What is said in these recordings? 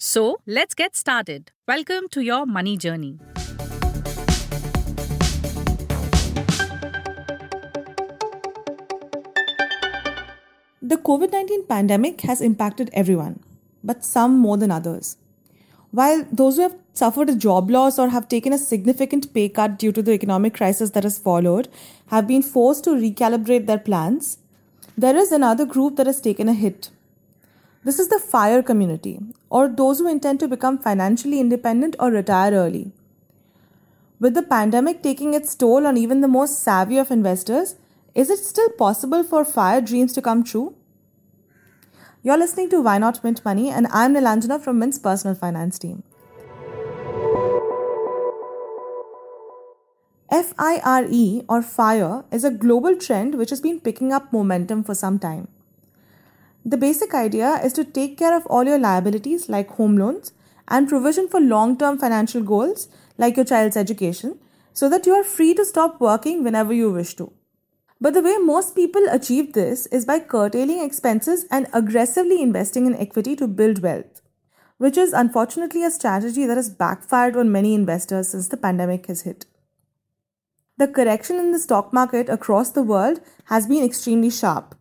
So, let's get started. Welcome to your money journey. The COVID-19 pandemic has impacted everyone, but some more than others. While those who have suffered a job loss or have taken a significant pay cut due to the economic crisis that has followed have been forced to recalibrate their plans, there is another group that has taken a hit. This is the FIRE community, or those who intend to become financially independent or retire early. With the pandemic taking its toll on even the most savvy of investors, is it still possible for FIRE dreams to come true? You're listening to Why Not Mint Money, and I'm Nilanjana from Mint's personal finance team. FIRE, or FIRE, is a global trend which has been picking up momentum for some time. The basic idea is to take care of all your liabilities like home loans and provision for long-term financial goals like your child's education so that you are free to stop working whenever you wish to. But the way most people achieve this is by curtailing expenses and aggressively investing in equity to build wealth, which is unfortunately a strategy that has backfired on many investors since the pandemic has hit. The correction in the stock market across the world has been extremely sharp.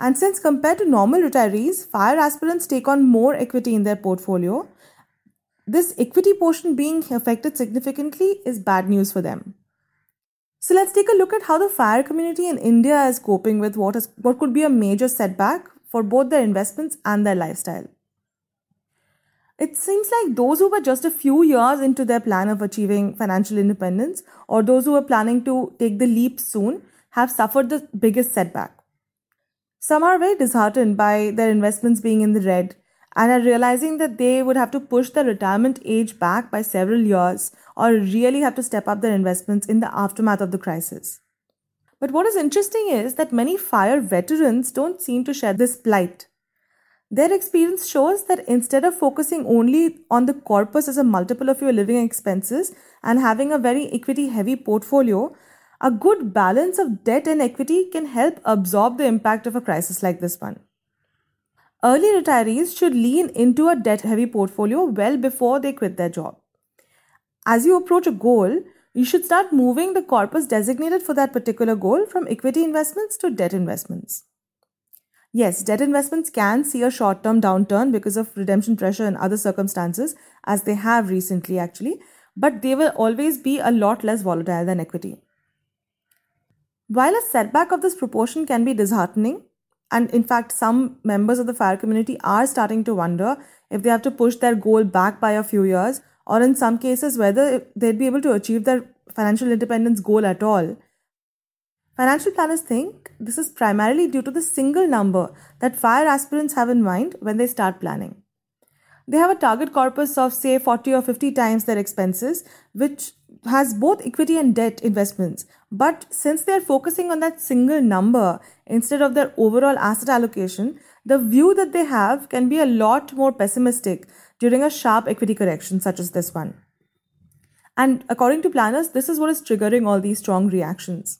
And since compared to normal retirees, FIRE aspirants take on more equity in their portfolio, this equity portion being affected significantly is bad news for them. So let's take a look at how the FIRE community in India is coping with what could be a major setback for both their investments and their lifestyle. It seems like those who were just a few years into their plan of achieving financial independence, or those who were planning to take the leap soon, have suffered the biggest setback. Some are very disheartened by their investments being in the red and are realizing that they would have to push their retirement age back by several years or really have to step up their investments in the aftermath of the crisis. But what is interesting is that many FIRE veterans don't seem to share this plight. Their experience shows that instead of focusing only on the corpus as a multiple of your living expenses and having a very equity-heavy portfolio, a good balance of debt and equity can help absorb the impact of a crisis like this one. Early retirees should lean into a debt-heavy portfolio well before they quit their job. As you approach a goal, you should start moving the corpus designated for that particular goal from equity investments to debt investments. Yes, debt investments can see a short-term downturn because of redemption pressure and other circumstances, as they have recently actually, but they will always be a lot less volatile than equity. While a setback of this proportion can be disheartening, and in fact some members of the FIRE community are starting to wonder if they have to push their goal back by a few years, or in some cases whether they'd be able to achieve their financial independence goal at all, financial planners think this is primarily due to the single number that FIRE aspirants have in mind when they start planning. They have a target corpus of say 40 or 50 times their expenses, which has both equity and debt investments. But since they are focusing on that single number instead of their overall asset allocation, the view that they have can be a lot more pessimistic during a sharp equity correction such as this one. And according to planners, this is what is triggering all these strong reactions.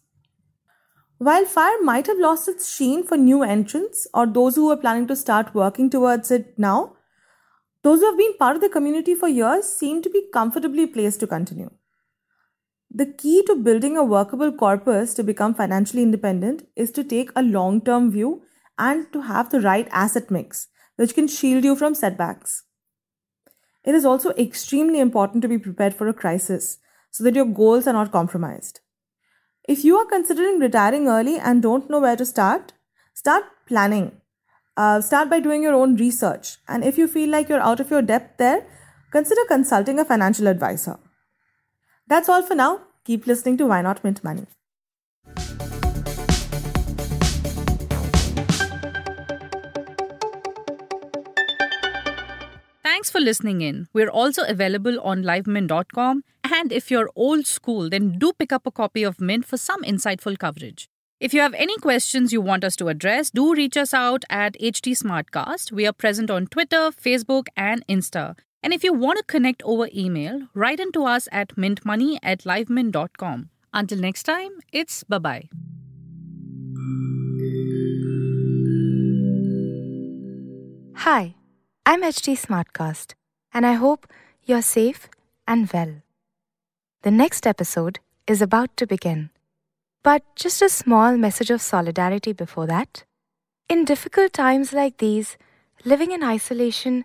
While FIRE might have lost its sheen for new entrants or those who are planning to start working towards it now, those who have been part of the community for years seem to be comfortably placed to continue. The key to building a workable corpus to become financially independent is to take a long-term view and to have the right asset mix, which can shield you from setbacks. It is also extremely important to be prepared for a crisis so that your goals are not compromised. If you are considering retiring early and don't know where to start, start planning. Start by doing your own research. And if you feel like you're out of your depth there, consider consulting a financial advisor. That's all for now. Keep listening to Why Not Mint Money. Thanks for listening in. We're also available on livemint.com. And if you're old school, then do pick up a copy of Mint for some insightful coverage. If you have any questions you want us to address, do reach us out at HT Smartcast. We are present on Twitter, Facebook, and Insta. And if you want to connect over email, write in to us at mintmoney@livemint.com. Until next time, it's bye-bye. Hi, I'm HT Smartcast, and I hope you're safe and well. The next episode is about to begin. But just a small message of solidarity before that. In difficult times like these, living in isolation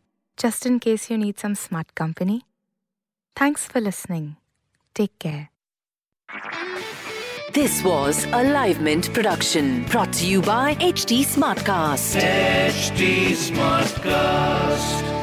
just in case you need some smart company. Thanks for listening. Take care. This was a Live Mint production, brought to you by HT Smartcast. HT Smartcast.